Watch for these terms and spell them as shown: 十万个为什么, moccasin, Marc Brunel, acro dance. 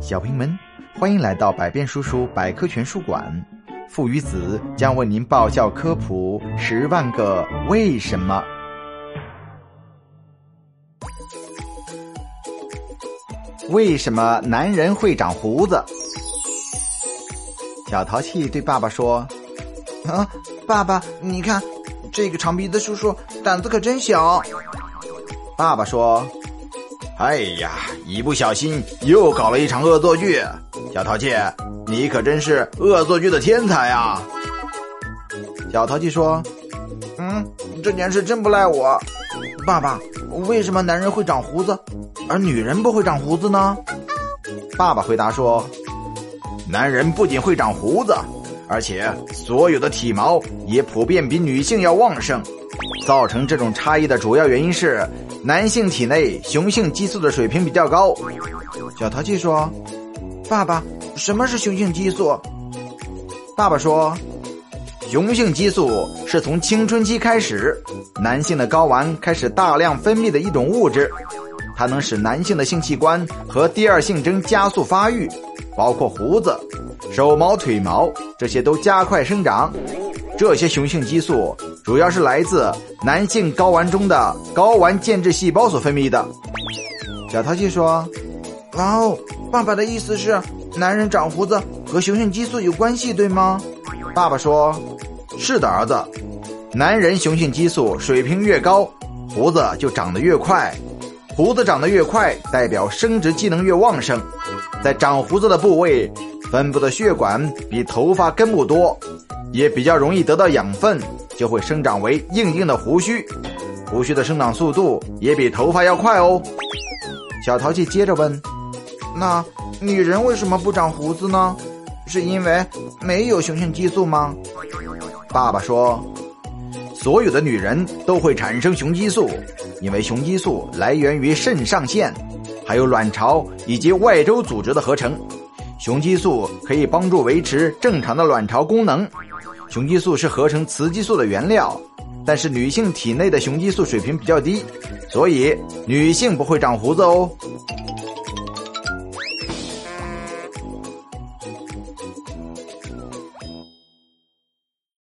小朋友们，欢迎来到百变叔叔百科全书馆，父与子将为您爆笑科普10万个为什么。为什么男人会长胡子？小淘气对爸爸说：“啊，爸爸，你看这个长鼻子叔叔胆子可真小。”爸爸说：“哎呀，一不小心又搞了一场恶作剧，小淘气，你可真是恶作剧的天才啊！”小淘气说：“这件事真不赖我。爸爸，为什么男人会长胡子，而女人不会长胡子呢？”爸爸回答说：“男人不仅会长胡子，而且所有的体毛也普遍比女性要旺盛。造成这种差异的主要原因是男性体内雄性激素的水平比较高。”小淘气说：“爸爸，什么是雄性激素？”爸爸说：“雄性激素是从青春期开始，男性的睾丸开始大量分泌的一种物质，它能使男性的性器官和第二性征加速发育，包括胡子、手毛、腿毛，这些都加快生长。这些雄性激素主要是来自男性睾丸中的睾丸间质细胞所分泌的。”小淘气说：“哦，爸爸的意思是男人长胡子和雄性激素有关系，对吗？”爸爸说：“是的，儿子，男人雄性激素水平越高，胡子就长得越快。胡子长得越快，代表生殖机能越旺盛。在长胡子的部位分布的血管比头发根部多，也比较容易得到养分，就会生长为硬硬的胡须。胡须的生长速度也比头发要快哦。”小淘气接着问：“那女人为什么不长胡子呢？是因为没有雄性激素吗？”爸爸说：“所有的女人都会产生雄激素，因为雄激素来源于肾上腺，还有卵巢以及外周组织的合成。雄激素可以帮助维持正常的卵巢功能。雄激素是合成雌激素的原料，但是女性体内的雄激素水平比较低，所以女性不会长胡子哦。”